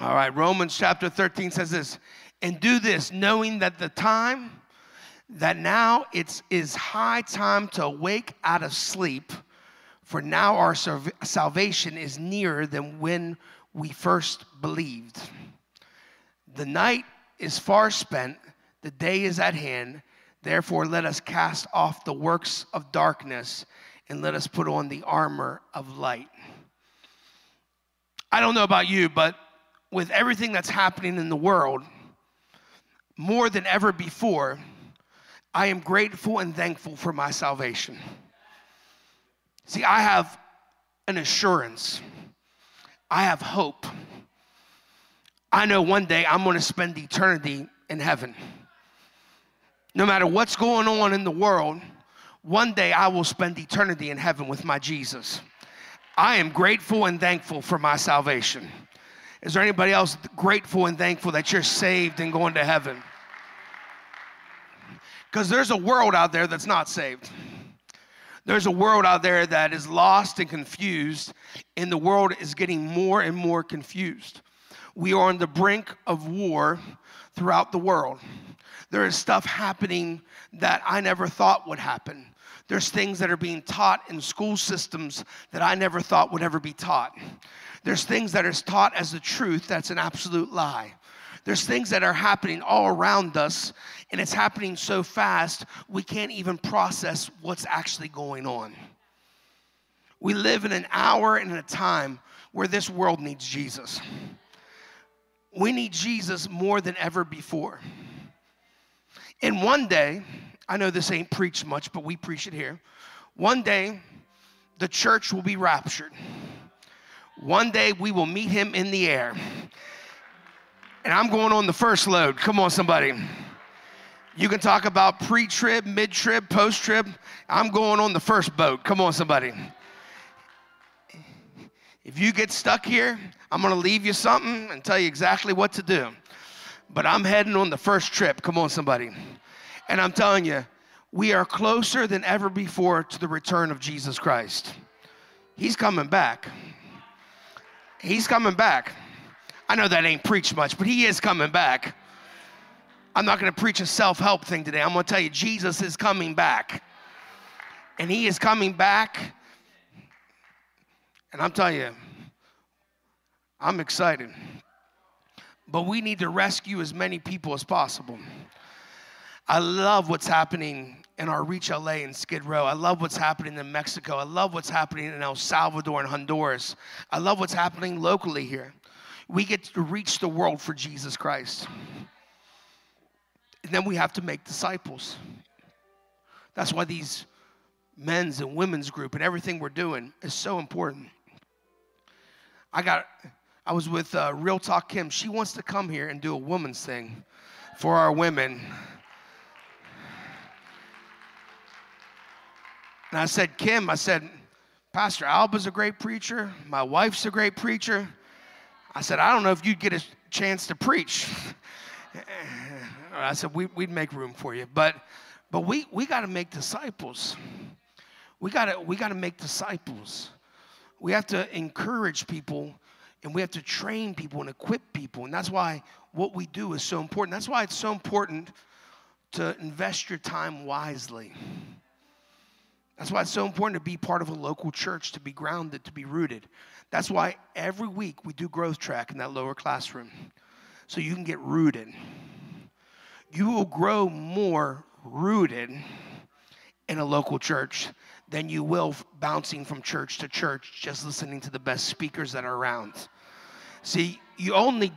All right, Romans chapter 13 says this, and do this, knowing that the time, that now it is high time to awake out of sleep, for now our salvation is nearer than when we first believed. The night is far spent, the day is at hand, therefore let us cast off the works of darkness and let us put on the armor of light. I don't know about you, but with everything that's happening in the world, more than ever before, I am grateful and thankful for my salvation. See, I have an assurance. I have hope. I know one day I'm going to spend eternity in heaven. No matter what's going on in the world, one day I will spend eternity in heaven with my Jesus. I am grateful and thankful for my salvation. Is there anybody else grateful and thankful that you're saved and going to heaven? Because there's a world out there that's not saved. There's a world out there that is lost and confused, and the world is getting more and more confused. We are on the brink of war throughout the world. There is stuff happening that I never thought would happen. There's things that are being taught in school systems that I never thought would ever be taught. There's things that are taught as the truth that's an absolute lie. There's things that are happening all around us, and it's happening so fast we can't even process what's actually going on. We live in an hour and a time where this world needs Jesus. We need Jesus more than ever before. And one day, I know this ain't preached much, but we preach it here. One day, the church will be raptured. One day, we will meet him in the air. And I'm going on the first load. Come on, somebody. You can talk about pre-trib, mid-trib, post-trib. I'm going on the first boat. Come on, somebody. If you get stuck here, I'm going to leave you something and tell you exactly what to do. But I'm heading on the first trip. Come on, somebody. And I'm telling you, we are closer than ever before to the return of Jesus Christ. He's coming back. He's coming back. I know that ain't preached much, but he is coming back. I'm not going to preach a self-help thing today. I'm going to tell you, Jesus is coming back. And he is coming back. And I'm telling you, I'm excited. But we need to rescue as many people as possible. I love what's happening in our Reach LA and Skid Row. I love what's happening in Mexico. I love what's happening in El Salvador and Honduras. I love what's happening locally here. We get to reach the world for Jesus Christ. And then we have to make disciples. That's why these men's and women's group and everything we're doing is so important. I was with Real Talk Kim. She wants to come here and do a woman's thing for our women. And I said, Kim, I said, Pastor Alba's a great preacher. My wife's a great preacher. I said, I don't know if you'd get a chance to preach. I said, we'd make room for you. But we got to make disciples. We got to make disciples. We have to encourage people. And we have to train people and equip people. And that's why what we do is so important. That's why it's so important to invest your time wisely. That's why it's so important to be part of a local church, to be grounded, to be rooted. That's why every week we do Growth Track in that lower classroom, so you can get rooted. You will grow more rooted in a local church than you will bouncing from church to church, just listening to the best speakers that are around. See, you only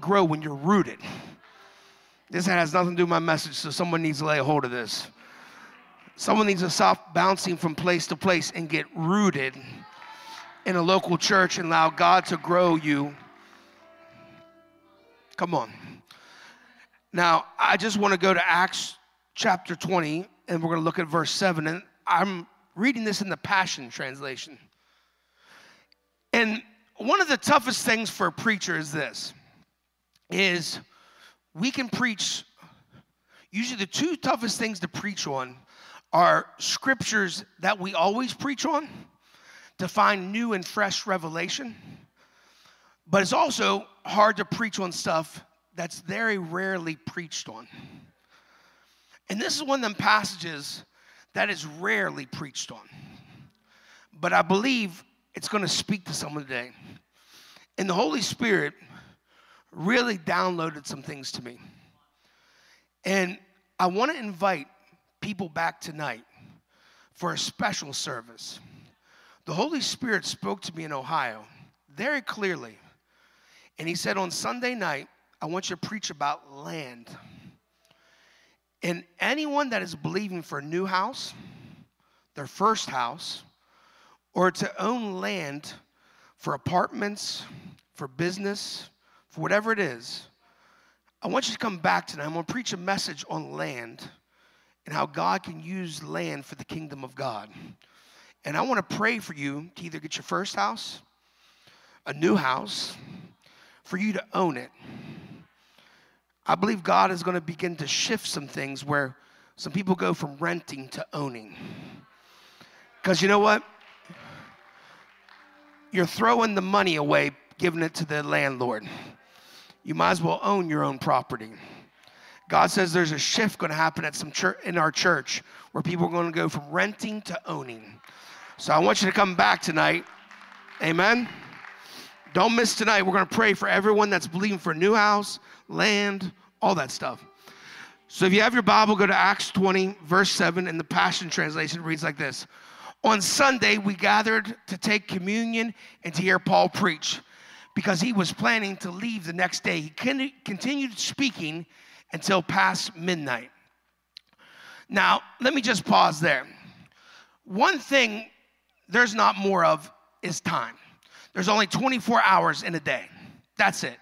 grow when you're rooted. This has nothing to do with my message, so someone needs to lay a hold of this. Someone needs to stop bouncing from place to place and get rooted in a local church and allow God to grow you. Come on. Now, I just want to go to Acts chapter 20, and we're going to look at verse 7. And I'm reading this in the Passion Translation. And one of the toughest things for a preacher is this, is we can preach, usually the two toughest things to preach on are scriptures that we always preach on to find new and fresh revelation. But it's also hard to preach on stuff that's very rarely preached on. And this is one of them passages that is rarely preached on. But I believe it's going to speak to someone today. And the Holy Spirit really downloaded some things to me. And I want to invite people back tonight for a special service. The Holy Spirit spoke to me in Ohio very clearly. And he said, on Sunday night, I want you to preach about land. And anyone that is believing for a new house, their first house, or to own land for apartments, for business, for whatever it is, I want you to come back tonight. I'm going to preach a message on land and how God can use land for the kingdom of God. And I want to pray for you to either get your first house, a new house, for you to own it. I believe God is going to begin to shift some things where some people go from renting to owning. Because you know what? You're throwing the money away, giving it to the landlord. You might as well own your own property. God says there's a shift going to happen at some church, in our church, where people are going to go from renting to owning. So I want you to come back tonight. Amen. Don't miss tonight. We're going to pray for everyone that's believing for a new house, land, all that stuff. So if you have your Bible, go to Acts 20, verse 7, and the Passion Translation reads like this. On Sunday, we gathered to take communion and to hear Paul preach. Because he was planning to leave the next day, he continued speaking until past midnight. Now, let me just pause there. One thing there's not more of is time. There's only 24 hours in a day. That's it.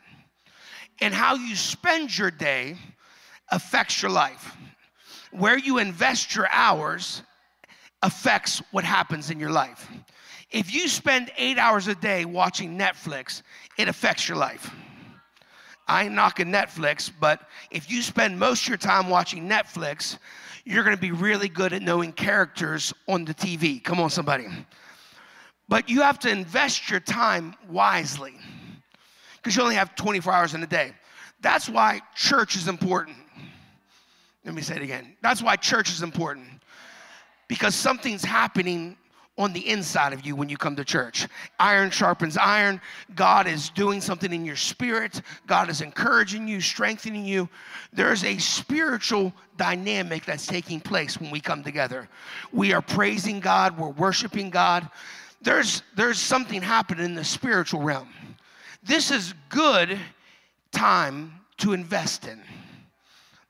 And how you spend your day affects your life. Where you invest your hours affects what happens in your life. If you spend 8 hours a day watching Netflix, it affects your life. I ain't knocking Netflix, but if you spend most of your time watching Netflix, you're going to be really good at knowing characters on the TV. Come on, somebody. But you have to invest your time wisely because you only have 24 hours in a day. That's why church is important. Let me say it again. That's why church is important, because something's happening on the inside of you when you come to church. Iron sharpens iron. God is doing something in your spirit. God is encouraging you, strengthening you. There's a spiritual dynamic that's taking place when we come together. We are praising God. We're worshiping God. There's something happening in the spiritual realm. This is good time to invest in.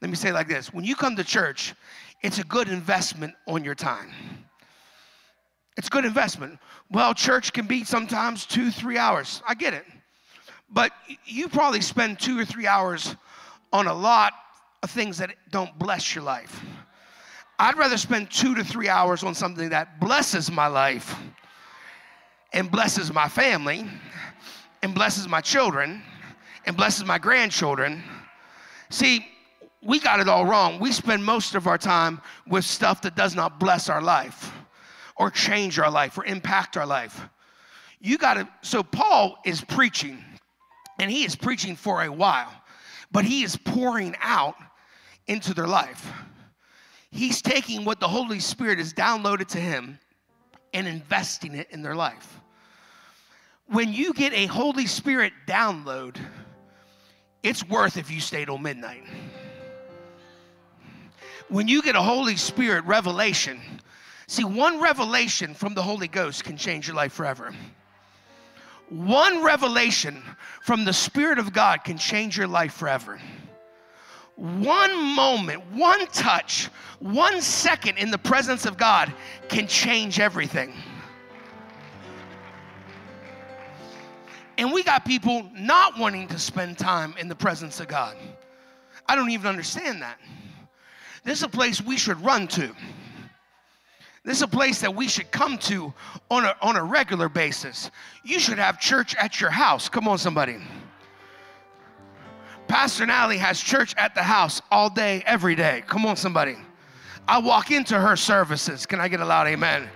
Let me say it like this. When you come to church, it's a good investment on your time. It's good investment. Well, church can be sometimes 2-3 hours. I get it. But you probably spend 2 or 3 hours on a lot of things that don't bless your life. I'd rather spend 2 to 3 hours on something that blesses my life and blesses my family and blesses my children and blesses my grandchildren. See, we got it all wrong. We spend most of our time with stuff that does not bless our life, or change our life, or impact our life. You gotta, so Paul is preaching, and he is preaching for a while, but he is pouring out into their life. He's taking what the Holy Spirit has downloaded to him and investing it in their life. When you get a Holy Spirit download, it's worth if you stayed till midnight. When you get a Holy Spirit revelation, see, one revelation from the Holy Ghost can change your life forever. One revelation from the Spirit of God can change your life forever. One moment, one touch, 1 second in the presence of God can change everything. And we got people not wanting to spend time in the presence of God. I don't even understand that. This is a place we should run to. This is a place that we should come to on a regular basis. You should have church at your house. Come on, somebody. Pastor Nally has church at the house all day, every day. Come on, somebody. I walk into her services. Can I get a loud amen?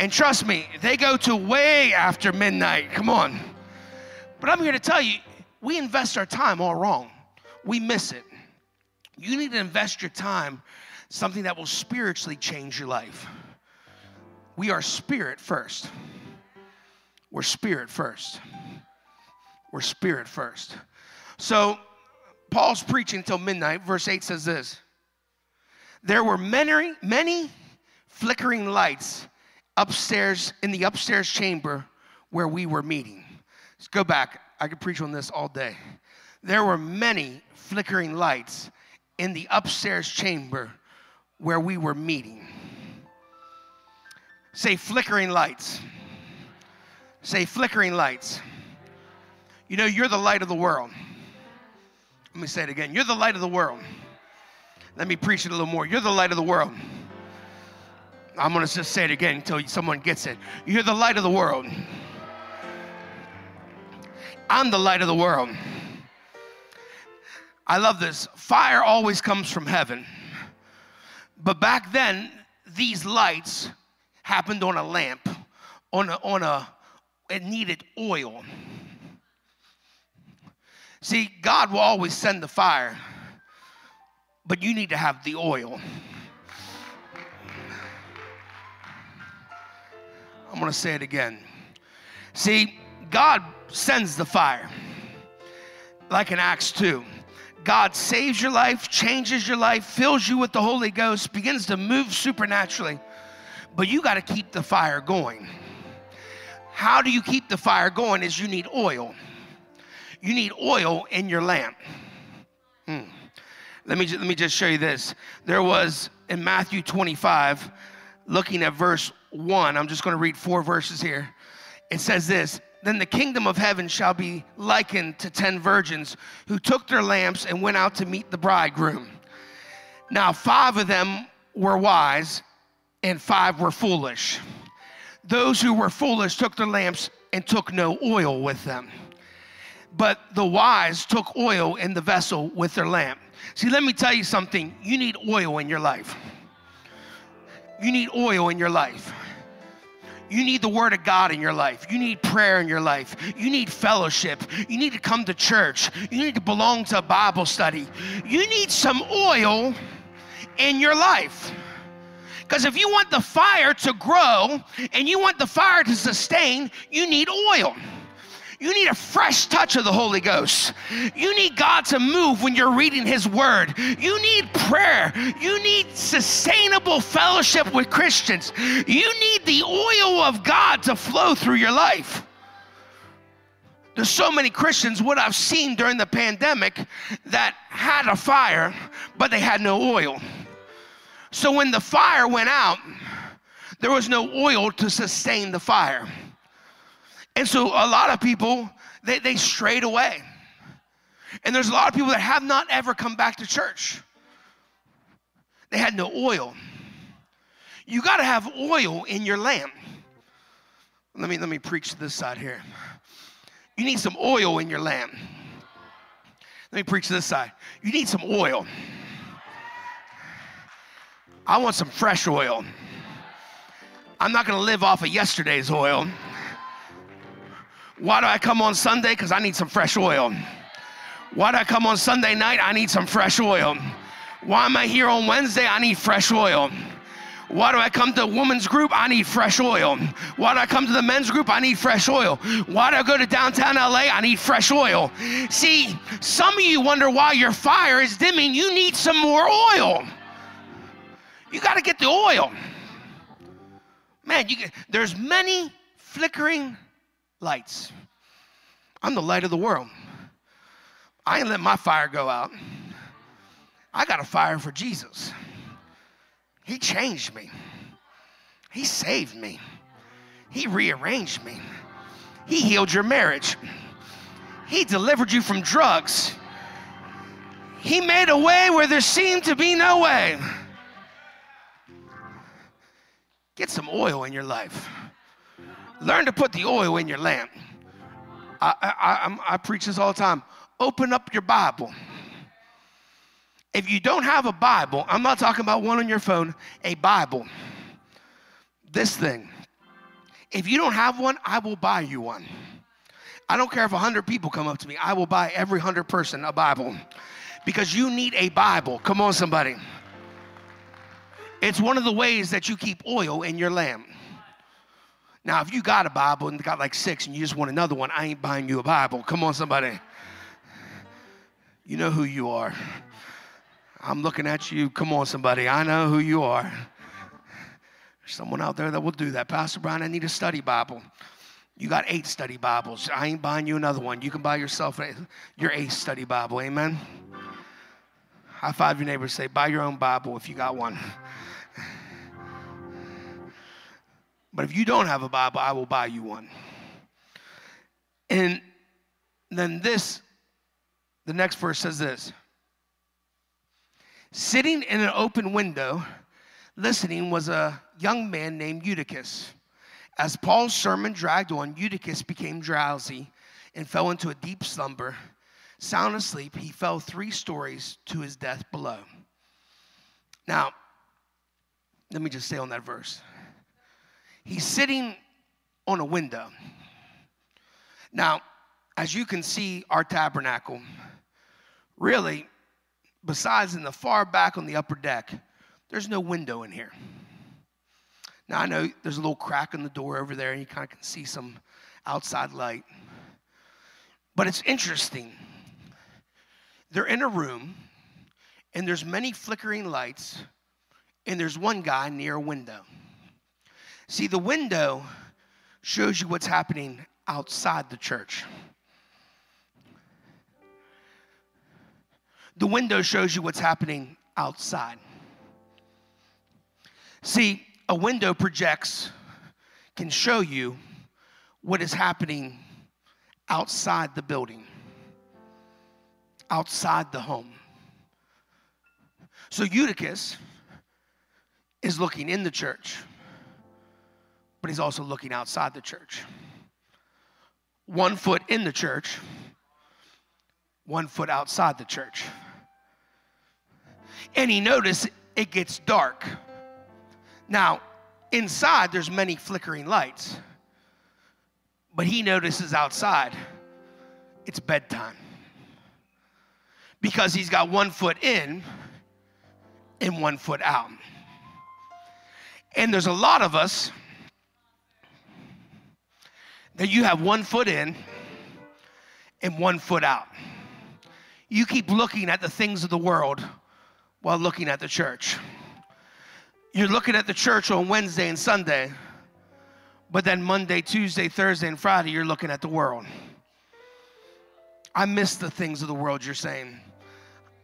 And trust me, they go to way after midnight. Come on. But I'm here to tell you, we invest our time all wrong. We miss it. You need to invest your time something that will spiritually change your life. We are spirit first. We're spirit first. We're spirit first. So Paul's preaching till midnight. Verse 8 says this. There were many flickering lights upstairs in the upstairs chamber where we were meeting. Let's go back. I could preach on this all day. There were many flickering lights in the upstairs chamber where we were meeting. Say flickering lights. Say flickering lights. You know, you're the light of the world. Let me say it again. You're the light of the world. Let me preach it a little more. You're the light of the world. I'm going to just say it again until someone gets it. You're the light of the world. I'm the light of the world. I love this. Fire always comes from heaven. But back then, these lights happened on a lamp. It needed oil. See, God will always send the fire, but you need to have the oil. I'm going to say it again. See, God sends the fire, like in Acts 2. God saves your life, changes your life, fills you with the Holy Ghost, begins to move supernaturally, but you got to keep the fire going. How do you keep the fire going is you need oil. You need oil in your lamp. Let me just show you this. There was, in Matthew 25, looking at verse 1, I'm just going to read 4 verses here. It says this, "Then the kingdom of heaven shall be likened to 10 virgins who took their lamps and went out to meet the bridegroom. Now 5 of them were wise and 5 were foolish. Those who were foolish took their lamps and took no oil with them. But the wise took oil in the vessel with their lamp." See, let me tell you something. You need oil in your life. You need oil in your life. You need the word of God in your life. You need prayer in your life. You need fellowship. You need to come to church. You need to belong to a Bible study. You need some oil in your life. Because if you want the fire to grow and you want the fire to sustain, you need oil. You need a fresh touch of the Holy Ghost. You need God to move when you're reading His Word. You need prayer. You need sustainable fellowship with Christians. You need the oil of God to flow through your life. There's so many Christians, what I've seen during the pandemic, that had a fire, but they had no oil. So when the fire went out, there was no oil to sustain the fire. And so a lot of people, they strayed away. And there's a lot of people that have not ever come back to church. They had no oil. You got to have oil in your lamp. Let me preach this side here. You need some oil in your lamp. Let me preach this side. You need some oil. I want some fresh oil. I'm not going to live off of yesterday's oil. Why do I come on Sunday? Because I need some fresh oil. Why do I come on Sunday night? I need some fresh oil. Why am I here on Wednesday? I need fresh oil. Why do I come to a women's group? I need fresh oil. Why do I come to the men's group? I need fresh oil. Why do I go to downtown LA? I need fresh oil. See, some of you wonder why your fire is dimming. You need some more oil. You got to get the oil. Man, there's many flickering lights. I'm the light of the world. I ain't let my fire go out. I got a fire for Jesus. He changed me. He saved me. He rearranged me. He healed your marriage. He delivered you from drugs. He made a way where there seemed to be no way. Get some oil in your life. Learn to put the oil in your lamp. I preach this all the time. Open up your Bible. If you don't have a Bible, I'm not talking about one on your phone, a Bible. This thing. If you don't have one, I will buy you one. I don't care if 100 people come up to me. I will buy every 100 person a Bible, because you need a Bible. Come on, somebody. It's one of the ways that you keep oil in your lamp. Now, if you got a Bible and got like 6 and you just want another one, I ain't buying you a Bible. Come on, somebody. You know who you are. I'm looking at you. Come on, somebody. I know who you are. There's someone out there that will do that. Pastor Brian, I need a study Bible. You got 8 study Bibles. I ain't buying you another one. You can buy yourself your 8th study Bible. Amen? High five your neighbor and say, buy your own Bible if you got one. But if you don't have a Bible, I will buy you one. And then this, the next verse says this. Sitting in an open window, listening, was a young man named Eutychus. As Paul's sermon dragged on, Eutychus became drowsy and fell into a deep slumber. Sound asleep, he fell 3 stories to his death below. Now, let me just stay on that verse. He's sitting on a window. Now, as you can see, our tabernacle, really, besides in the far back on the upper deck, there's no window in here. Now, I know there's a little crack in the door over there, and you kind of can see some outside light. But it's interesting. They're in a room, and there's many flickering lights, and there's one guy near a window. See, the window shows you what's happening outside the church. The window shows you what's happening outside. See, a window projects, can show you what is happening outside the building, outside the home. So Eutychus is looking in the church, but he's also looking outside the church. One foot in the church, one foot outside the church. And he noticed it gets dark. Now, inside there's many flickering lights, but he notices outside it's bedtime, because he's got one foot in and one foot out. And there's a lot of us that you have one foot in and one foot out. You keep looking at the things of the world while looking at the church. You're looking at the church on Wednesday and Sunday, but then Monday, Tuesday, Thursday, and Friday, you're looking at the world. I miss the things of the world, you're saying.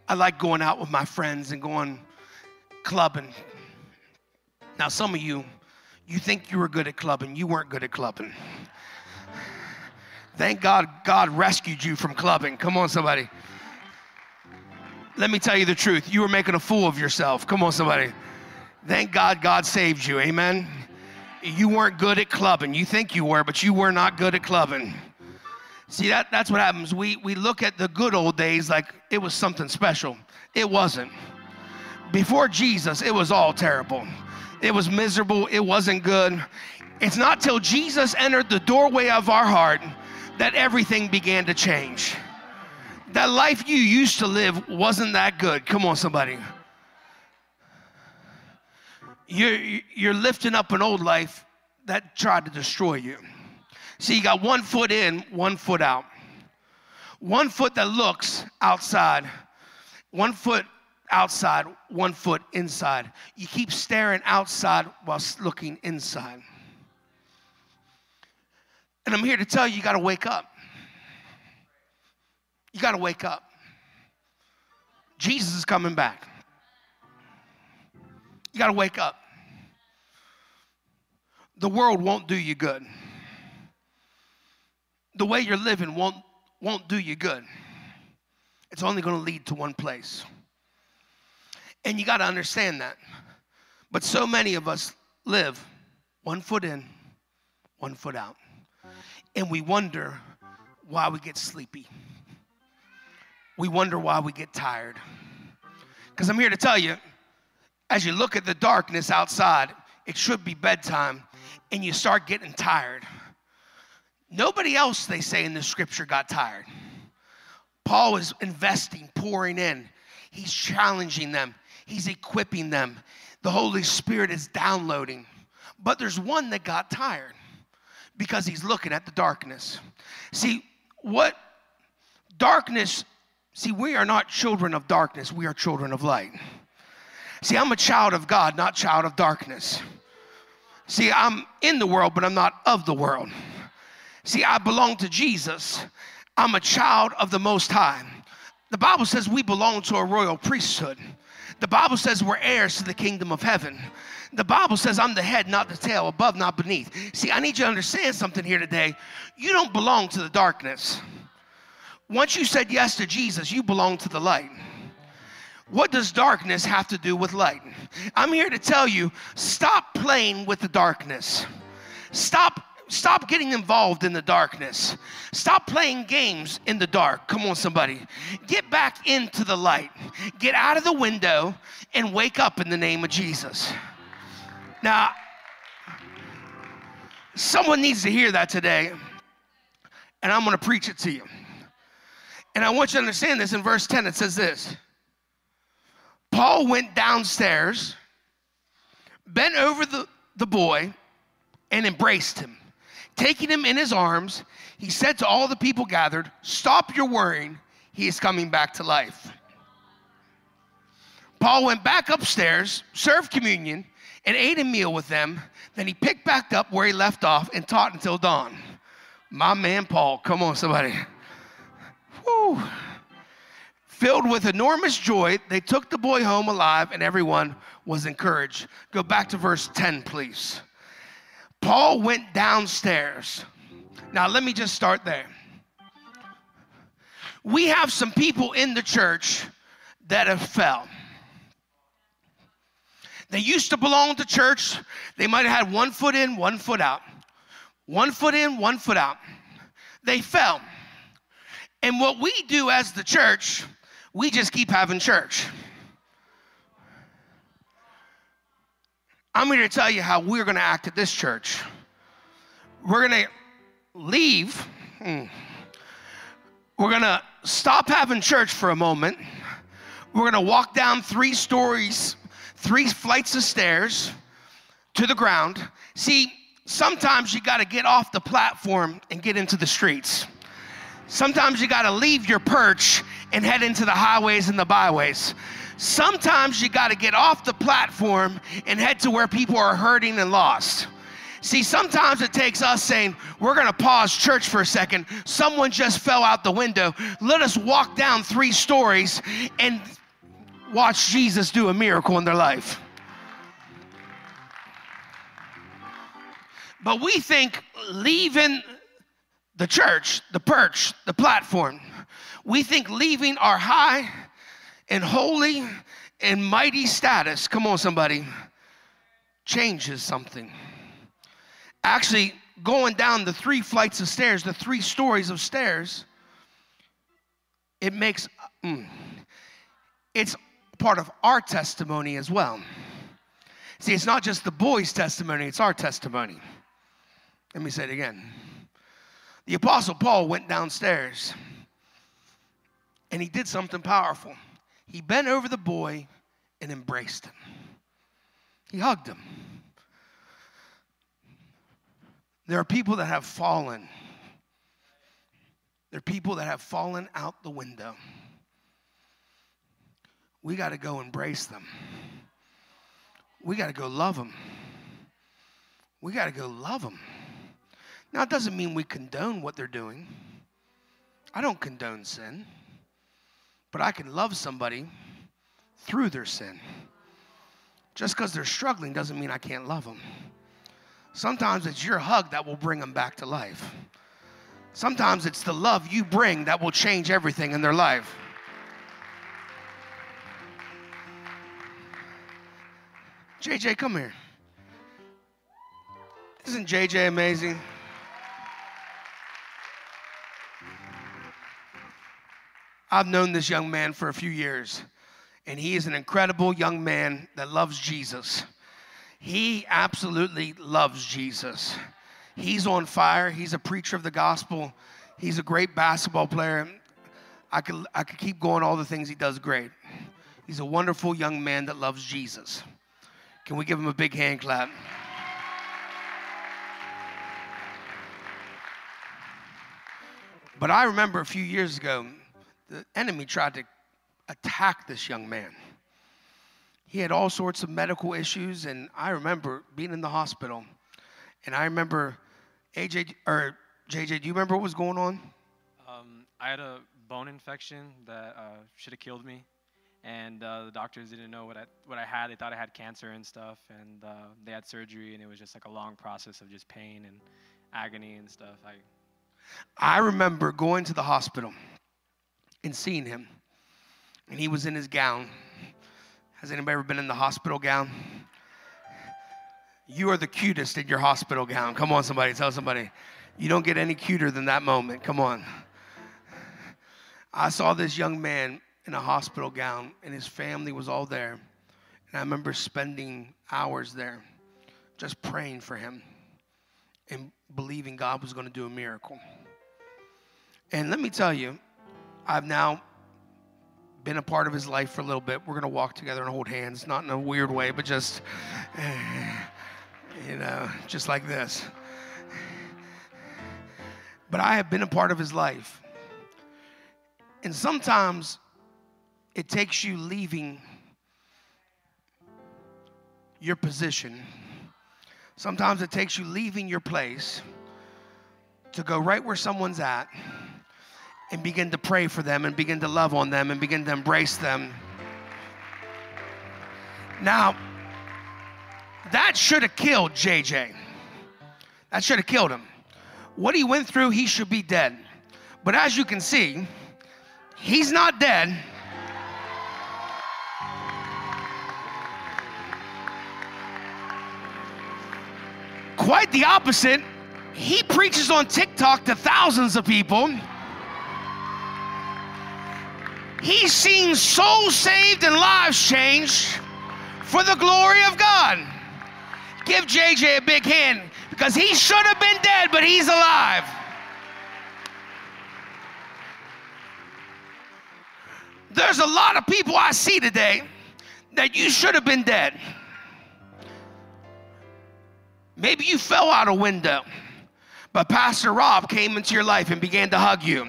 I like going out with my friends and going clubbing. Now, some of you, you think you were good at clubbing. You weren't good at clubbing. Thank God, God rescued you from clubbing. Come on, somebody. Let me tell you the truth. You were making a fool of yourself. Come on, somebody. Thank God, God saved you. Amen. You weren't good at clubbing. You think you were, but you were not good at clubbing. See, that's what happens. We look at the good old days like it was something special. It wasn't. Before Jesus, it was all terrible. It was miserable. It wasn't good. It's not till Jesus entered the doorway of our heart that everything began to change. That life you used to live wasn't that good. Come on, somebody. You're lifting up an old life that tried to destroy you. See, you got one foot in, one foot out. One foot that looks outside. One foot outside, one foot inside. You keep staring outside while looking inside. And I'm here to tell you, you got to wake up. You got to wake up. Jesus is coming back. You got to wake up. The world won't do you good. The way you're living won't do you good. It's only going to lead to one place. And you got to understand that. But so many of us live one foot in, one foot out. And we wonder why we get sleepy. We wonder why we get tired. Because I'm here to tell you, as you look at the darkness outside, it should be bedtime, and you start getting tired. Nobody else, they say in the scripture, got tired. Paul is investing, pouring in. He's challenging them. He's equipping them. The Holy Spirit is downloading. But there's one that got tired because he's looking at the darkness. See, what darkness, see, we are not children of darkness. We are children of light. See, I'm a child of God, not child of darkness. See, I'm in the world, but I'm not of the world. See, I belong to Jesus. I'm a child of the Most High. The Bible says we belong to a royal priesthood. The Bible says we're heirs to the kingdom of heaven. The Bible says I'm the head, not the tail, above, not beneath. See, I need you to understand something here today. You don't belong to the darkness. Once you said yes to Jesus, you belong to the light. What does darkness have to do with light? I'm here to tell you, stop playing with the darkness. Stop getting involved in the darkness. Stop playing games in the dark. Come on, somebody. Get back into the light. Get out of the window and wake up in the name of Jesus. Now, someone needs to hear that today, and I'm going to preach it to you. And I want you to understand this. In verse 10, it says this. Paul went downstairs, bent over the boy, and embraced him. Taking him in his arms, he said to all the people gathered, "Stop your worrying. He is coming back to life." Paul went back upstairs, served communion, and ate a meal with them. Then he picked back up where he left off and taught until dawn. My man Paul, come on somebody. Woo. Filled with enormous joy, they took the boy home alive, and everyone was encouraged. Go back to verse 10, please. Paul went downstairs. Now, let me just start there. We have some people in the church that have fell. They used to belong to church. They might have had one foot in, one foot out. One foot in, one foot out. They fell. And what we do as the church, we just keep having church. I'm here to tell you how we're going to act at this church. We're going to leave. We're going to stop having church for a moment. We're going to walk down 3 stories, 3 flights of stairs to the ground. See, sometimes you got to get off the platform and get into the streets. Sometimes you got to leave your perch and head into the highways and the byways. Sometimes you got to get off the platform and head to where people are hurting and lost. See, sometimes it takes us saying, we're going to pause church for a second. Someone just fell out the window. Let us walk down 3 stories and watch Jesus do a miracle in their life. But we think leaving the church, the perch, the platform, we think leaving our high and holy and mighty status, come on somebody, changes something. Actually, going down the 3 flights of stairs, the 3 stories of stairs, it makes, it's part of our testimony as well. See, it's not just the boy's testimony, it's our testimony. Let me say it again. The Apostle Paul went downstairs, and he did something powerful. He bent over the boy and embraced him. He hugged him. There are people that have fallen. There are people that have fallen out the window. We got to go embrace them. We got to go love them. We got to go love them. Now, it doesn't mean we condone what they're doing. I don't condone sin, but I can love somebody through their sin. Just because they're struggling doesn't mean I can't love them. Sometimes it's your hug that will bring them back to life. Sometimes it's the love you bring that will change everything in their life. JJ, come here. Isn't JJ amazing? I've known this young man for a few years, and he is an incredible young man that loves Jesus. He absolutely loves Jesus. He's on fire. He's a preacher of the gospel. He's a great basketball player. I could keep going all the things he does great. He's a wonderful young man that loves Jesus. Can we give him a big hand clap? But I remember a few years ago, the enemy tried to attack this young man. He had all sorts of medical issues, and I remember being in the hospital. And I remember, AJ, or JJ, do you remember what was going on? I had a bone infection that should have killed me. And the doctors didn't know what I had. They thought I had cancer and stuff. And they had surgery, and it was just like a long process of just pain and agony and stuff. I remember going to the hospital and seeing him. And he was in his gown. Has anybody ever been in the hospital gown? You are the cutest in your hospital gown. Come on, somebody, tell somebody. You don't get any cuter than that moment. Come on. I saw this young man in a hospital gown, and his family was all there. And I remember spending hours there just praying for him and believing God was going to do a miracle. And let me tell you, I've now been a part of his life for a little bit. We're going to walk together and hold hands, not in a weird way, but just, you know, just like this. But I have been a part of his life. And sometimes it takes you leaving your position. Sometimes it takes you leaving your place to go right where someone's at and begin to pray for them and begin to love on them and begin to embrace them. Now, that should have killed JJ. That should have killed him. What he went through, he should be dead. But as you can see, he's not dead. Quite the opposite. He preaches on TikTok to thousands of people. He's seen souls saved and lives changed for the glory of God. Give JJ a big hand, because he should have been dead, but he's alive. There's a lot of people I see today that you should have been dead. Maybe you fell out a window, but Pastor Rob came into your life and began to hug you.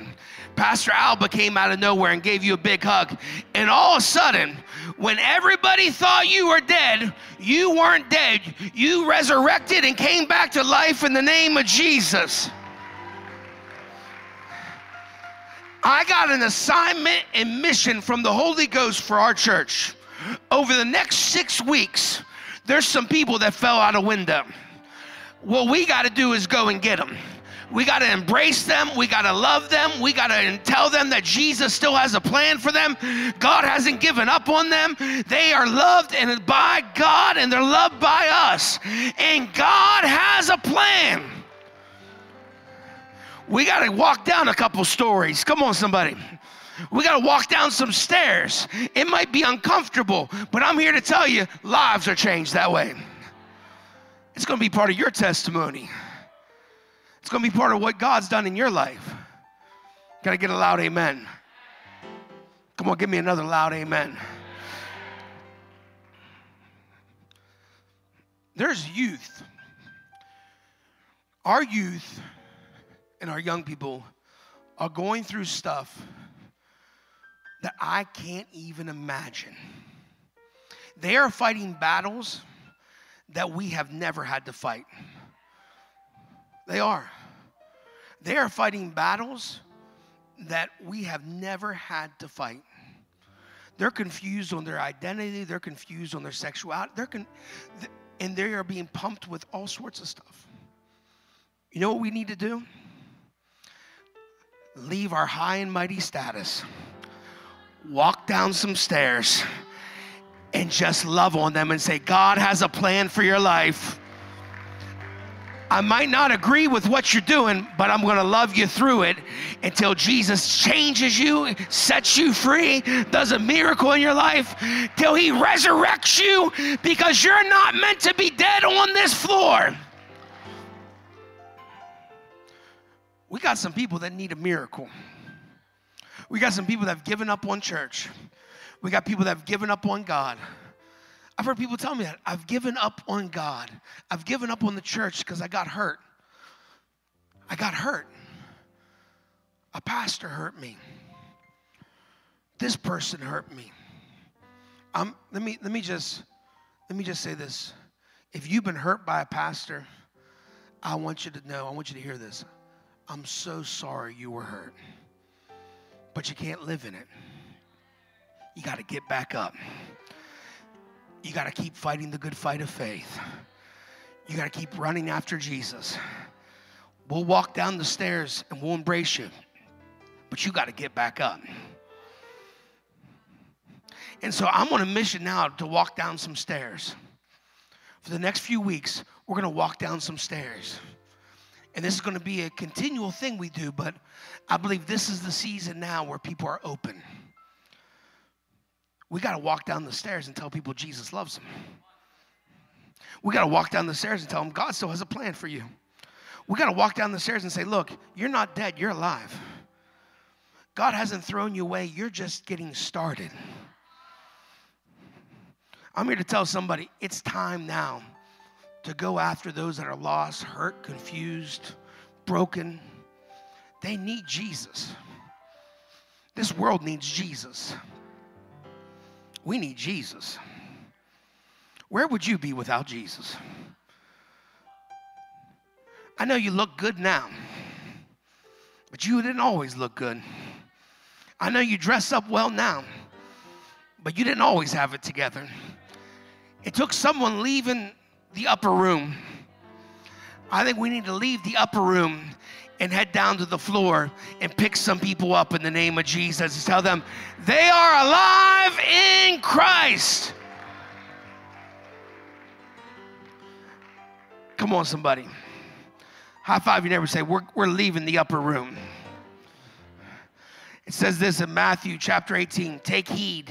Pastor Alba came out of nowhere and gave you a big hug. And all of a sudden, when everybody thought you were dead, you weren't dead. You resurrected and came back to life in the name of Jesus. I got an assignment and mission from the Holy Ghost for our church. Over the next 6 weeks, there's some people that fell out a window. What we got to do is go and get them. We got to embrace them. We got to love them. We got to tell them that Jesus still has a plan for them. God hasn't given up on them. They are loved and by God, and they're loved by us. And God has a plan. We got to walk down a couple stories. Come on, somebody. We got to walk down some stairs. It might be uncomfortable, but I'm here to tell you, lives are changed that way. It's going to be part of your testimony. It's going to be part of what God's done in your life. Can I get a loud amen? Come on, give me another loud amen. There's youth. Our youth and our young people are going through stuff that I can't even imagine. They are fighting battles that we have never had to fight. They are. They are fighting battles that we have never had to fight. They're confused on their identity. They're confused on their sexuality. And they are being pumped with all sorts of stuff. You know what we need to do? Leave our high and mighty status. Walk down some stairs and just love on them and say, God has a plan for your life. I might not agree with what you're doing, but I'm going to love you through it until Jesus changes you, sets you free, does a miracle in your life, till he resurrects you, because you're not meant to be dead on this floor. we got some people that need a miracle. We got some people that have given up on church. We got people that have given up on God. I've heard people tell me that. I've given up on God. I've given up on the church because I got hurt. I got hurt. A pastor hurt me. This person hurt me. Let me just say this. If you've been hurt by a pastor, I want you to know, I want you to hear this. I'm so sorry you were hurt. But you can't live in it. You got to get back up. You got to keep fighting the good fight of faith. You got to keep running after Jesus. We'll walk down the stairs and we'll embrace you. But you got to get back up. And so I'm on a mission now to walk down some stairs. For the next few weeks, we're going to walk down some stairs. And this is going to be a continual thing we do, but I believe this is the season now where people are open. We got to walk down the stairs and tell people Jesus loves them. We got to walk down the stairs and tell them God still has a plan for you. We got to walk down the stairs and say, look, you're not dead, you're alive. God hasn't thrown you away, you're just getting started. I'm here to tell somebody it's time now to go after those that are lost, hurt, confused, broken. They need Jesus. This world needs Jesus. We need Jesus. Where would you be without Jesus? I know you look good now, but you didn't always look good. I know you dress up well now, but you didn't always have it together. It took someone leaving the upper room. I think we need to leave the upper room and head down to the floor and pick some people up in the name of Jesus and tell them they are alive in Christ. Come on, somebody. High five your neighbor and say, we're leaving the upper room. It says this in Matthew chapter 18, take heed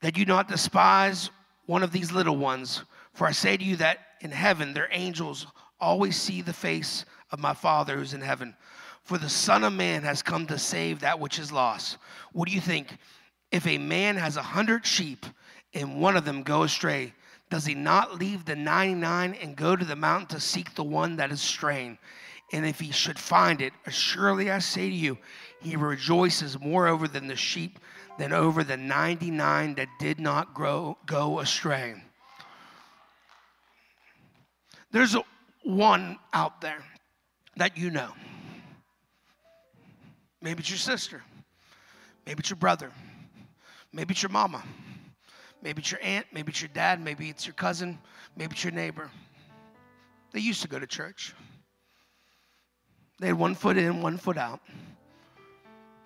that you not despise one of these little ones, for I say to you that in heaven their angels always see the face of my Father who's in heaven. For the Son of Man has come to save that which is lost. What do you think? If a man has 100 sheep and one of them go astray, does he not leave the 99 and go to the mountain to seek the one that is straying? And if he should find it, surely I say to you, he rejoices more over than the sheep than over the 99 that did not go astray. There's one out there that you know. Maybe it's your sister. Maybe it's your brother. Maybe it's your mama. Maybe it's your aunt. Maybe it's your dad. Maybe it's your cousin. Maybe it's your neighbor. They used to go to church. They had one foot in, one foot out.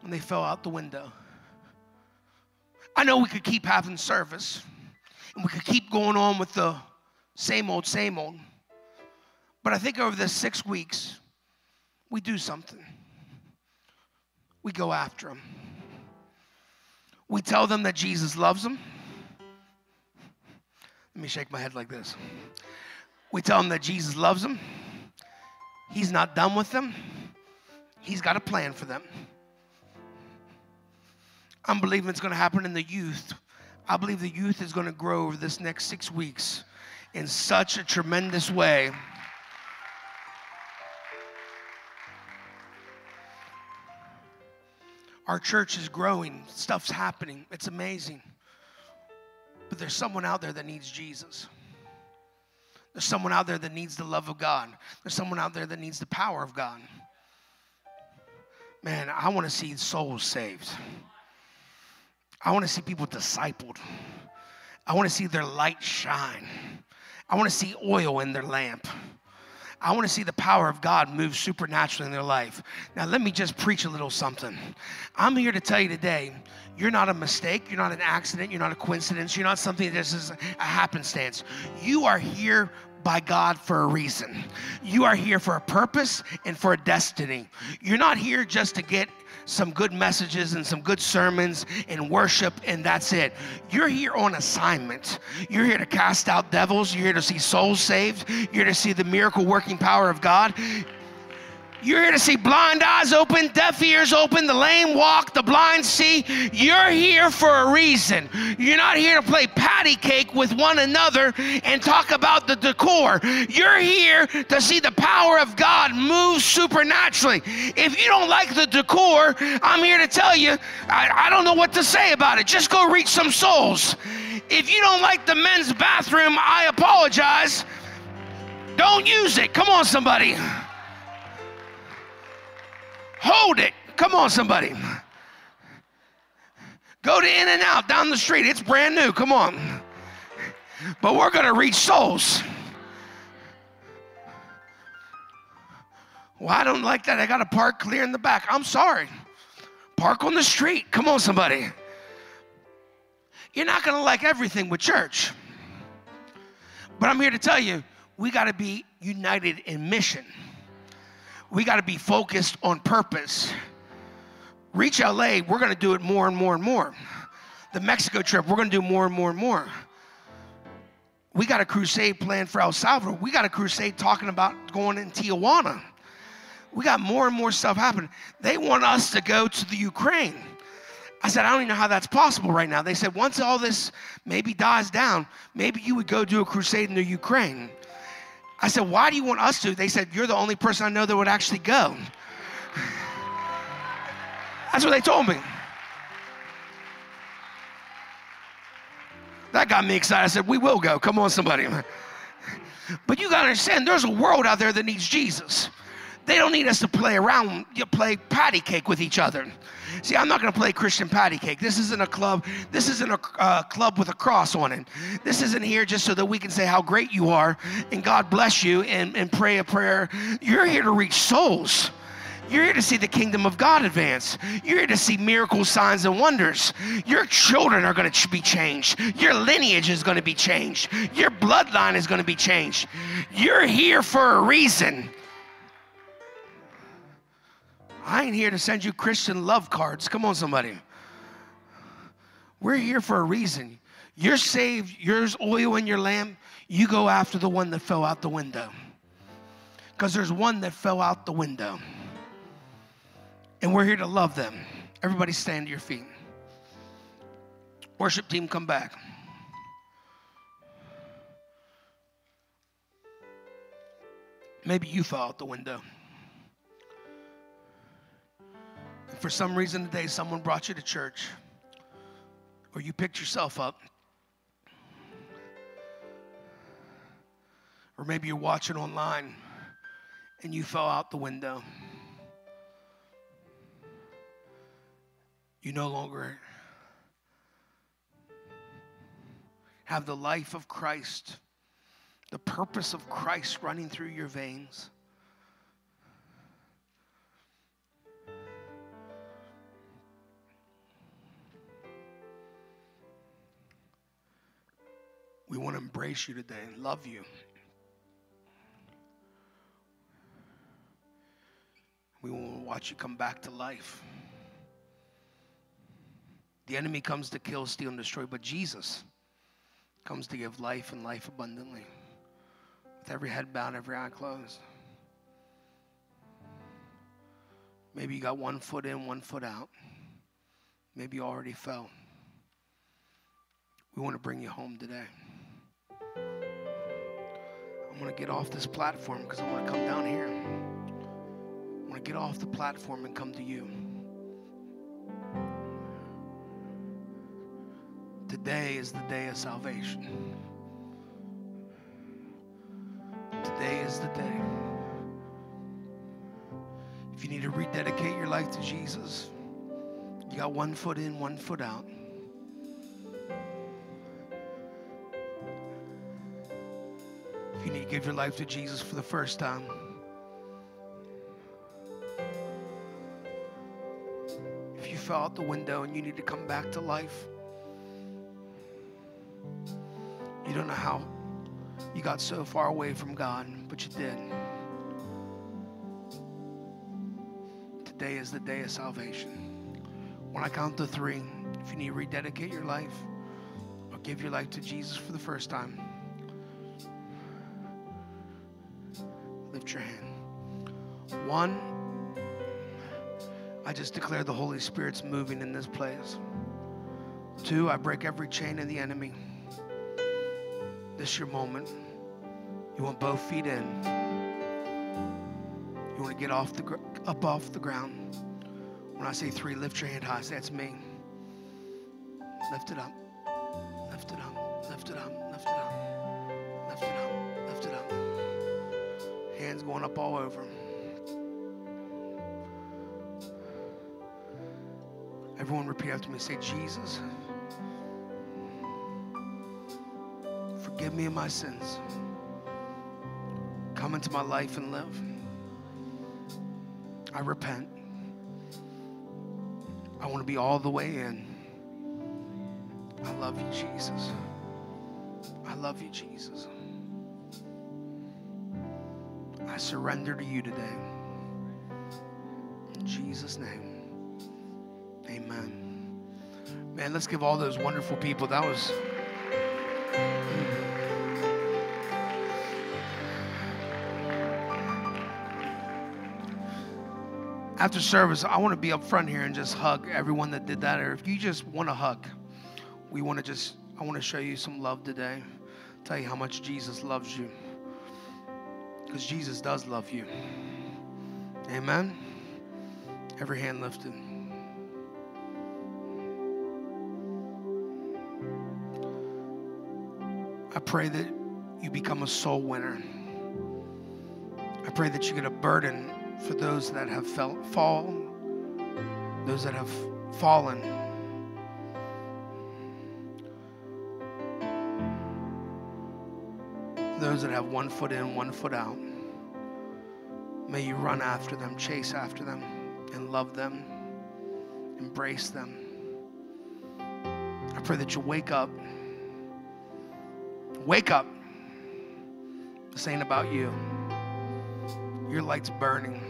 And they fell out the window. I know we could keep having service. And we could keep going on with the same old, same old. But I think over the 6 weeks, we do something. We go after them. We tell them that Jesus loves them. Let me shake my head like this. We tell them that Jesus loves them. He's not done with them. He's got a plan for them. I'm believing it's going to happen in the youth. I believe the youth is going to grow over this next 6 weeks in such a tremendous way. Our church is growing. Stuff's happening. It's amazing. But there's someone out there that needs Jesus. There's someone out there that needs the love of God. There's someone out there that needs the power of God. Man, I want to see souls saved. I want to see people discipled. I want to see their light shine. I want to see oil in their lamp. I want to see the power of God move supernaturally in their life. Now, let me just preach a little something. I'm here to tell you today, you're not a mistake. You're not an accident. You're not a coincidence. You're not something that is a happenstance. You are here by God for a reason. You are here for a purpose and for a destiny. You're not here just to get some good messages and some good sermons and worship, and that's it. You're here on assignment. You're here to cast out devils. You're here to see souls saved. You're here to see the miracle working power of God. You're here to see blind eyes open, deaf ears open, the lame walk, the blind see. You're here for a reason. You're not here to play patty cake with one another and talk about the decor. You're here to see the power of God move supernaturally. If you don't like the decor, I'm here to tell you, I don't know what to say about it. Just go reach some souls. If you don't like the men's bathroom, I apologize. Don't use it. Come on, somebody. Hold it. Come on, somebody. Go to In-N-Out down the street. It's brand new. Come on. But we're going to reach souls. Well, I don't like that. I got to park clear in the back. I'm sorry. Park on the street. Come on, somebody. You're not going to like everything with church. But I'm here to tell you, we got to be united in mission. We got to be focused on purpose. Reach LA, we're going to do it more and more and more. The Mexico trip, we're going to do more and more and more. We got a crusade planned for El Salvador. We got a crusade talking about going in Tijuana. We got more and more stuff happening. They want us to go to the Ukraine. I said, I don't even know how that's possible right now. They said, once all this maybe dies down, maybe you would go do a crusade in the Ukraine. I said, why do you want us to? They said, you're the only person I know that would actually go. That's what they told me. That got me excited. I said, we will go. Come on, somebody. But you got to understand, there's a world out there that needs Jesus. They don't need us to play around, you play patty cake with each other. See, I'm not going to play Christian patty cake. This isn't a club. This isn't a club with a cross on it. This isn't here just so that we can say how great you are and God bless you and pray a prayer. You're here to reach souls. You're here to see the kingdom of God advance. You're here to see miracles, signs, and wonders. Your children are going to be changed. Your lineage is going to be changed. Your bloodline is going to be changed. You're here for a reason. I ain't here to send you Christian love cards. Come on, somebody. We're here for a reason. You're saved. Yours oil in your lamp. You go after the one that fell out the window. Because there's one that fell out the window. And we're here to love them. Everybody stand to your feet. Worship team, come back. Maybe you fell out the window. For some reason today, someone brought you to church, or you picked yourself up, or maybe you're watching online and you fell out the window. You no longer have the life of Christ, the purpose of Christ running through your veins. We want to embrace you today and love you. We want to watch you come back to life. The enemy comes to kill, steal, and destroy, but Jesus comes to give life and life abundantly. With every head bowed, every eye closed. Maybe you got one foot in, one foot out. Maybe you already fell. We want to bring you home today. I'm going to get off this platform because I want to come down here. I want to get off the platform and come to you. Today is the day of salvation. Today is the day. If you need to rededicate your life to Jesus, you got one foot in, one foot out. If you need to give your life to Jesus for the first time, if you fell out the window and you need to come back to life, you don't know how you got so far away from God, but you did. Today is the day of salvation. When I count to three, if you need to rededicate your life or give your life to Jesus for the first time, your hand. 1, I just declare the Holy Spirit's moving in this place. 2, I break every chain of the enemy. This is your moment. You want both feet in. You want to get off the up off the ground. When I say 3, lift your hand high. Say, that's me. Lift it up. Lift it up. Lift it up. Lift it up. Lift it up. Lift it up. Hands going up all over. Everyone repeat after me. Say, Jesus, forgive me of my sins. Come into my life and live. I repent. I want to be all the way in. I love you, Jesus. I love you, Jesus. I surrender to you today. In Jesus' name, amen. Man, let's give all those wonderful people. That was... After service, I want to be up front here and just hug everyone that did that. Or if you just want to hug, we want to just, I want to show you some love today. Tell you how much Jesus loves you. Because Jesus does love you. Amen? Every hand lifted. I pray that you become a soul winner. I pray that you get a burden for those that have fallen. Those that have one foot in, one foot out. May you run after them, chase after them, and love them, embrace them. I pray that you wake up. Wake up. This ain't about you. Your light's burning.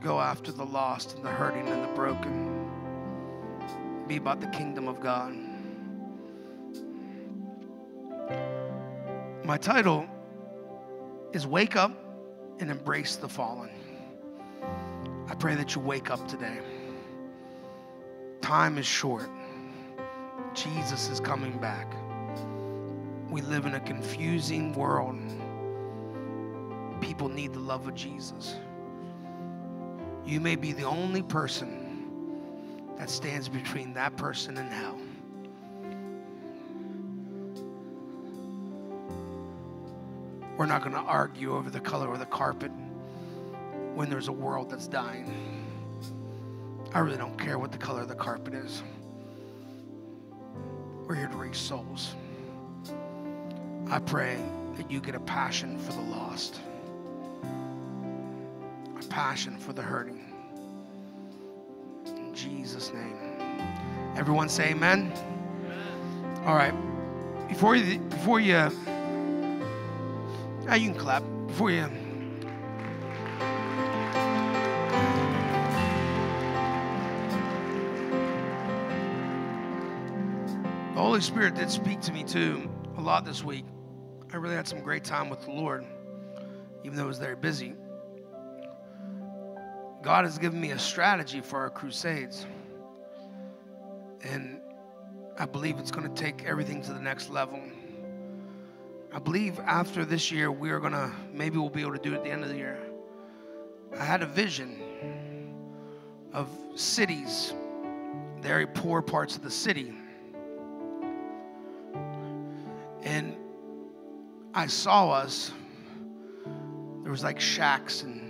Go after the lost and the hurting and the broken. Be about the kingdom of God. My title is Wake Up and Embrace the Fallen. I pray that you wake up today. Time is short. Jesus is coming back. We live in a confusing world. People need the love of Jesus. You may be the only person that stands between that person and hell. We're not going to argue over the color of the carpet when there's a world that's dying. I really don't care what the color of the carpet is. We're here to reach souls. I pray that you get a passion for the lost. Passion for the hurting. In Jesus' name. Everyone say amen. Amen. All right. You can clap. The Holy Spirit did speak to me too a lot this week. I really had some great time with the Lord, even though it was very busy. God has given me a strategy for our crusades. And I believe it's going to take everything to the next level. I believe after this year, we are going to, maybe we'll be able to do it at the end of the year. I had a vision of cities, very poor parts of the city. And I saw us, there was like shacks and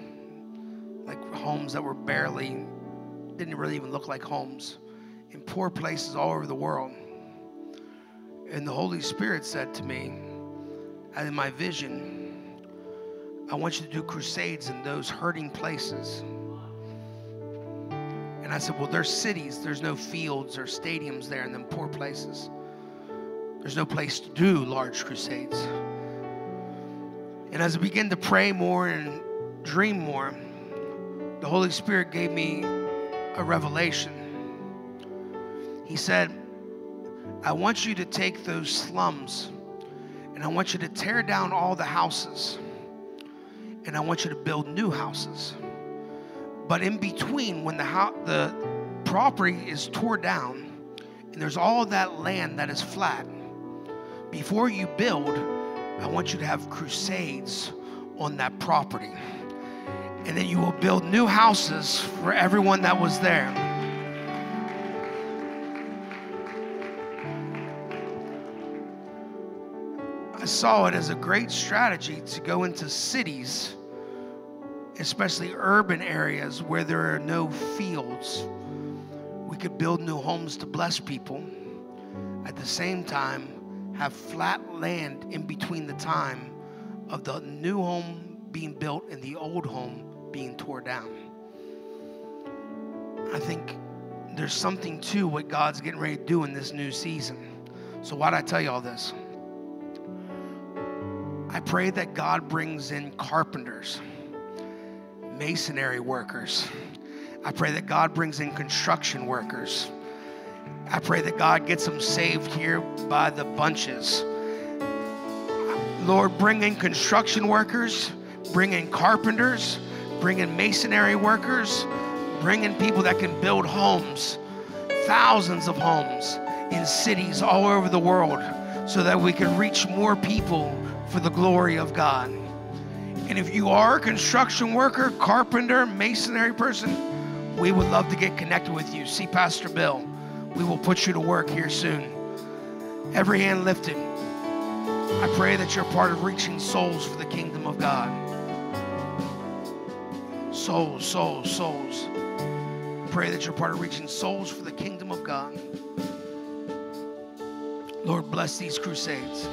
like homes that were barely, didn't really even look like homes, in poor places all over the world. And the Holy Spirit said to me, and in my vision, I want you to do crusades in those hurting places. And I said, well, there's cities, there's no fields or stadiums there in them poor places. There's no place to do large crusades. And as I began to pray more and dream more, the Holy Spirit gave me a revelation. He said, I want you to take those slums and I want you to tear down all the houses and I want you to build new houses. But in between, when the property is torn down and there's all that land that is flat, before you build, I want you to have crusades on that property. And then you will build new houses for everyone that was there. I saw it as a great strategy to go into cities, especially urban areas where there are no fields. We could build new homes to bless people. At the same time, have flat land in between the time of the new home being built and the old home being torn down. I think there's something to what God's getting ready to do in this new season. So why did I tell you all this? I pray that God brings in carpenters, masonry workers. I pray that God brings in construction workers. I pray that God gets them saved here by the bunches. Lord, bring in construction workers, bring in carpenters, bring in masonry workers, bring in people that can build homes, thousands of homes in cities all over the world, so that we can reach more people for the glory of God. And if you are a construction worker, carpenter, masonry person, we would love to get connected with you. See Pastor Bill. We will put you to work here soon. Every hand lifted. I pray that you're part of reaching souls for the kingdom of God. Souls, souls, souls. I pray that you're part of reaching souls for the kingdom of God. Lord, bless these crusades.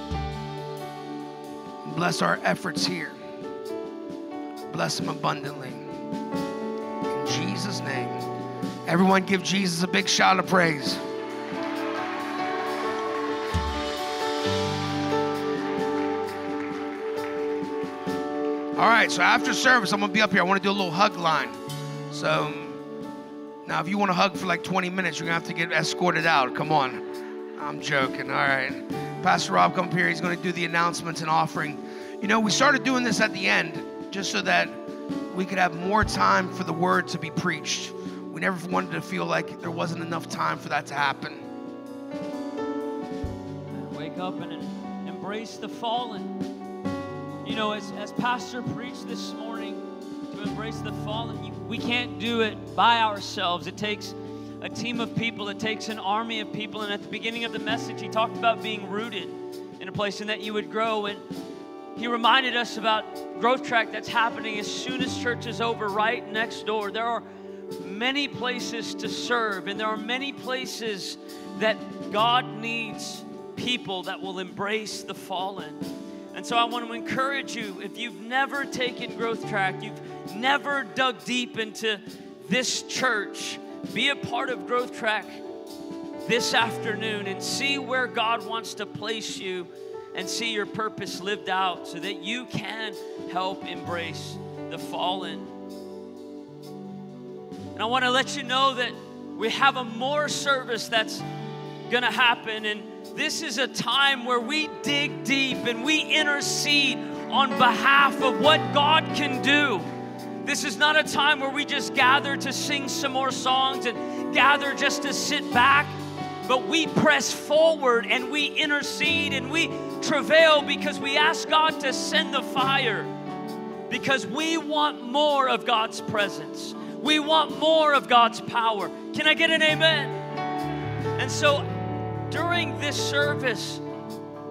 Bless our efforts here. Bless them abundantly. In Jesus' name. Everyone give Jesus a big shout of praise. All right, so after service, I'm going to be up here. I want to do a little hug line. So now if you want to hug for like 20 minutes, you're going to have to get escorted out. Come on. I'm joking. All right. Pastor Rob, come up here. He's going to do the announcements and offering. You know, we started doing this at the end, just so that we could have more time for the word to be preached. We never wanted to feel like there wasn't enough time for that to happen. Wake up and embrace the fallen. You know, as Pastor preached this morning, to embrace the fallen, we can't do it by ourselves. It takes a team of people. It takes an army of people. And at the beginning of the message, he talked about being rooted in a place and that you would grow. And he reminded us about Growth Track that's happening as soon as church is over right next door. There are many places to serve, and there are many places that God needs people that will embrace the fallen. And so I want to encourage you, if you've never taken Growth Track, you've never dug deep into this church, be a part of Growth Track this afternoon and see where God wants to place you and see your purpose lived out so that you can help embrace the fallen. And I want to let you know that we have a more service that's going to happen. And this is a time where we dig deep and we intercede on behalf of what God can do. This is not a time where we just gather to sing some more songs and gather just to sit back. But we press forward and we intercede and we travail because we ask God to send the fire, because we want more of God's presence. We want more of God's power. Can I get an amen? And so during this service,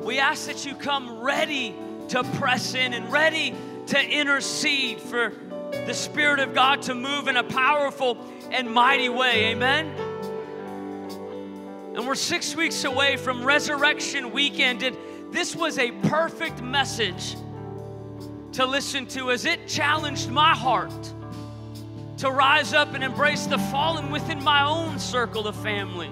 we ask that you come ready to press in and ready to intercede for the Spirit of God to move in a powerful and mighty way. Amen? And we're 6 weeks away from Resurrection Weekend. And this was a perfect message to listen to as it challenged my heart to rise up and embrace the fallen within my own circle of family,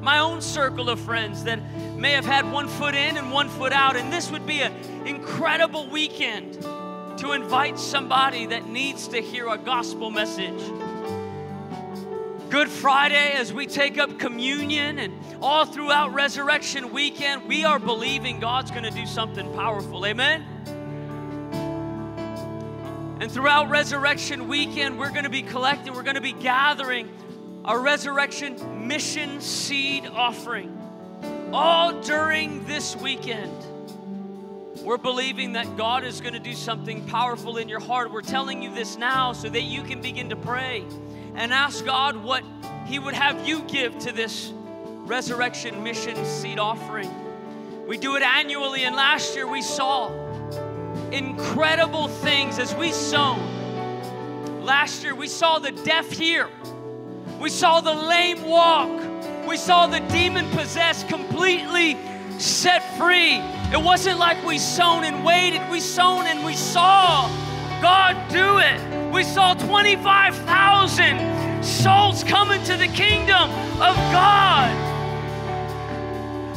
my own circle of friends that may have had one foot in and one foot out. And this would be an incredible weekend to invite somebody that needs to hear a gospel message. Good Friday, as we take up communion, and all throughout Resurrection Weekend, we are believing God's going to do something powerful. Amen? And throughout Resurrection Weekend, we're going to be collecting, we're going to be gathering our Resurrection Mission Seed Offering. All during this weekend, we're believing that God is going to do something powerful in your heart. We're telling you this now so that you can begin to pray and ask God what He would have you give to this Resurrection Mission Seed Offering. We do it annually, and last year we saw incredible things as we sown. Last year we saw the deaf hear. We saw the lame walk. We saw the demon-possessed completely set free. It wasn't like we sown and waited. We sown and we saw God do it. We saw 25,000 souls come into the kingdom of God.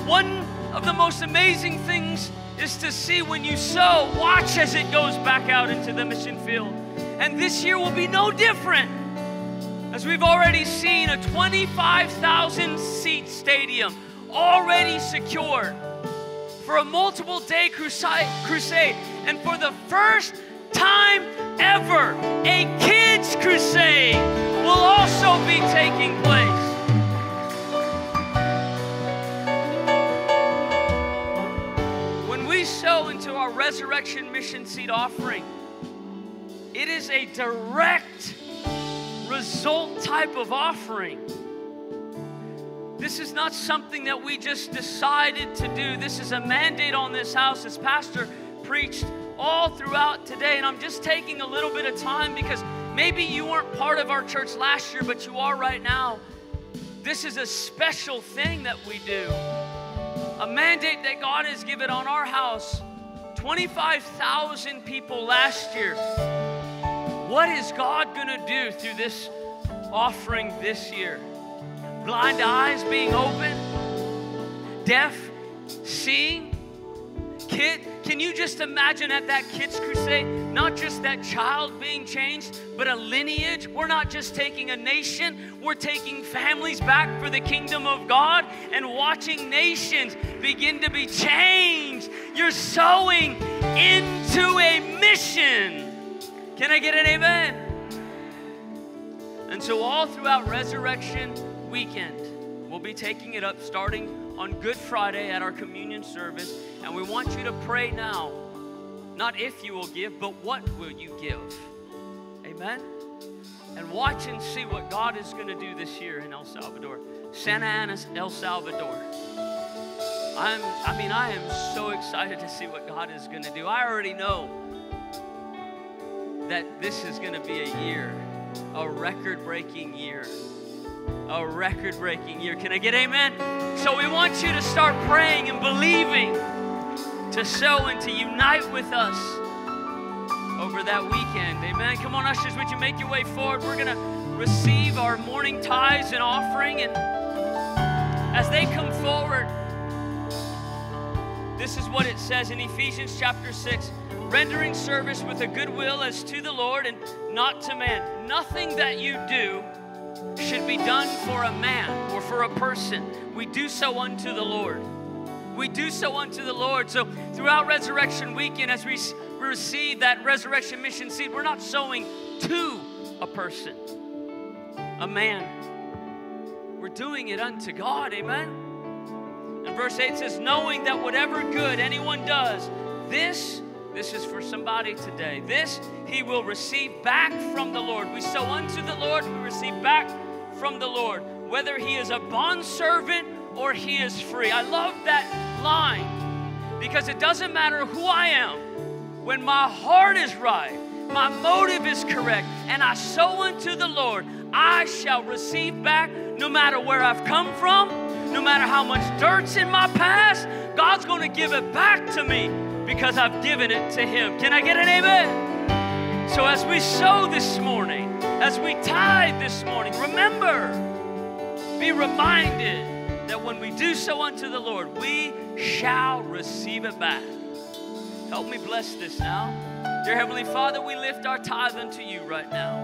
One of the most amazing things is to see when you sow, watch as it goes back out into the mission field. And this year will be no different. As we've already seen, a 25,000-seat stadium already secured for a multiple-day crusade. And for the first time ever, a kids' crusade will also be taking place. When we sow into our Resurrection Mission Seed Offering, it is a direct result type of offering. This is not something that we just decided to do. This is a mandate on this house, as Pastor preached all throughout today. And I'm just taking a little bit of time because maybe you weren't part of our church last year, but you are right now. This is a special thing that we do. A mandate that God has given on our house. 25,000 people last year. What is God going to do through this offering this year? Blind eyes being open, deaf seeing, kid. Can you just imagine at that kids' crusade, not just that child being changed, but a lineage? We're not just taking a nation, we're taking families back for the kingdom of God and watching nations begin to be changed. You're sowing into a mission. Can I get an amen? And so all throughout Resurrection Weekend, we'll be taking it up starting on Good Friday at our communion service. And we want you to pray now, not if you will give, but what will you give? Amen? And watch and see what God is going to do this year in El Salvador. Santa Ana, El Salvador. I am so excited to see what God is going to do. I already know that this is going to be a year, a record-breaking year, a record-breaking year. Can I get amen? So we want you to start praying and believing to sow and to unite with us over that weekend. Amen. Come on, ushers, would you make your way forward? We're going to receive our morning tithes and offering. And as they come forward, this is what it says in Ephesians chapter 6. Rendering service with a good will as to the Lord and not to man. Nothing that you do should be done for a man or for a person. We do so unto the Lord. We do so unto the Lord. So throughout Resurrection Weekend, as we receive that Resurrection Mission Seed, we're not sowing to a person, a man. We're doing it unto God, amen? And verse 8 says, knowing that whatever good anyone does, this is for somebody today. This he will receive back from the Lord. We sow unto the Lord, we receive back from the Lord, whether he is a bondservant or he is free. I love that line because it doesn't matter who I am. When my heart is right, my motive is correct, and I sow unto the Lord, I shall receive back no matter where I've come from, no matter how much dirt's in my past, God's going to give it back to me, because I've given it to Him. Can I get an amen? So as we sow this morning, as we tithe this morning, remember, be reminded that when we do so unto the Lord, we shall receive it back. Help me bless this now. Dear Heavenly Father, we lift our tithe unto You right now.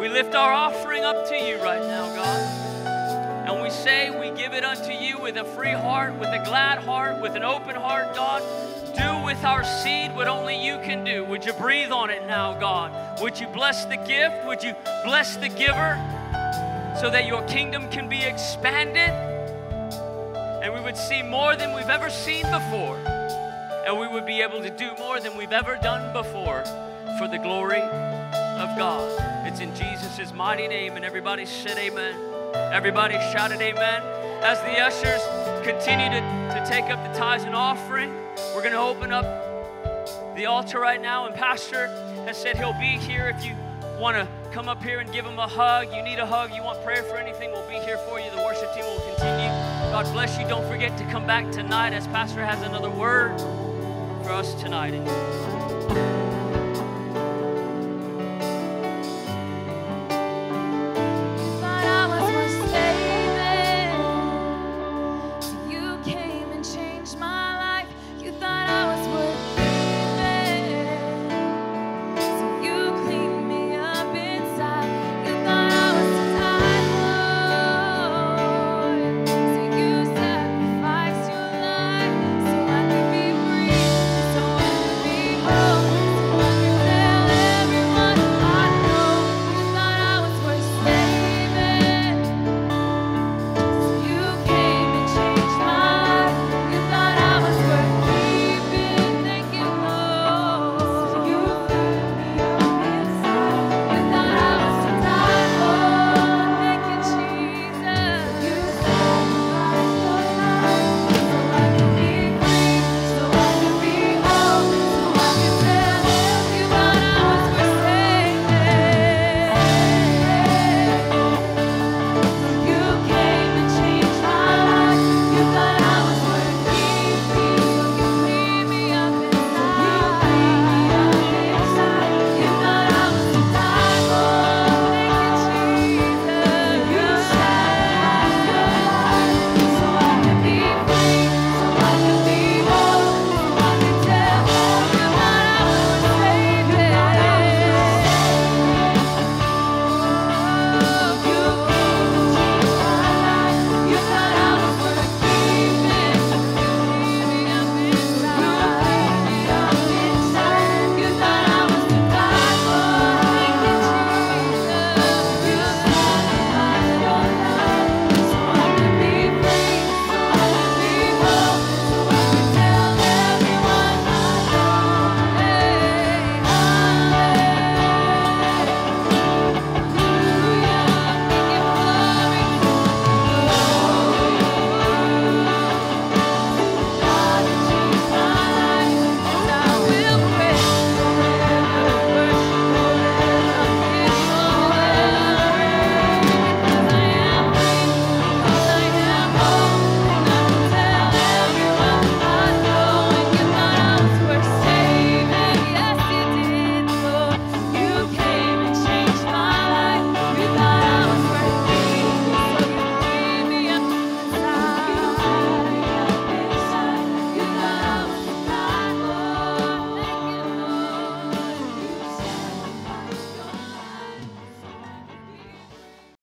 We lift our offering up to You right now, God. And we say we give it unto You with a free heart, with a glad heart, with an open heart, God. Do with our seed what only you can do. Would you breathe on it now, God? Would you bless the gift? Would you bless the giver so that your kingdom can be expanded and we would see more than we've ever seen before, and we would be able to do more than we've ever done before for the glory of God. It's in Jesus' mighty name, and everybody said amen. Everybody shouted amen. As the ushers continue to take up the tithes and offering, we're going to open up the altar right now, and Pastor has said he'll be here if you want to come up here and give him a hug. You need a hug, you want prayer for anything, we'll be here for you. The worship team will continue. God bless you. Don't forget to come back tonight as Pastor has another word for us tonight.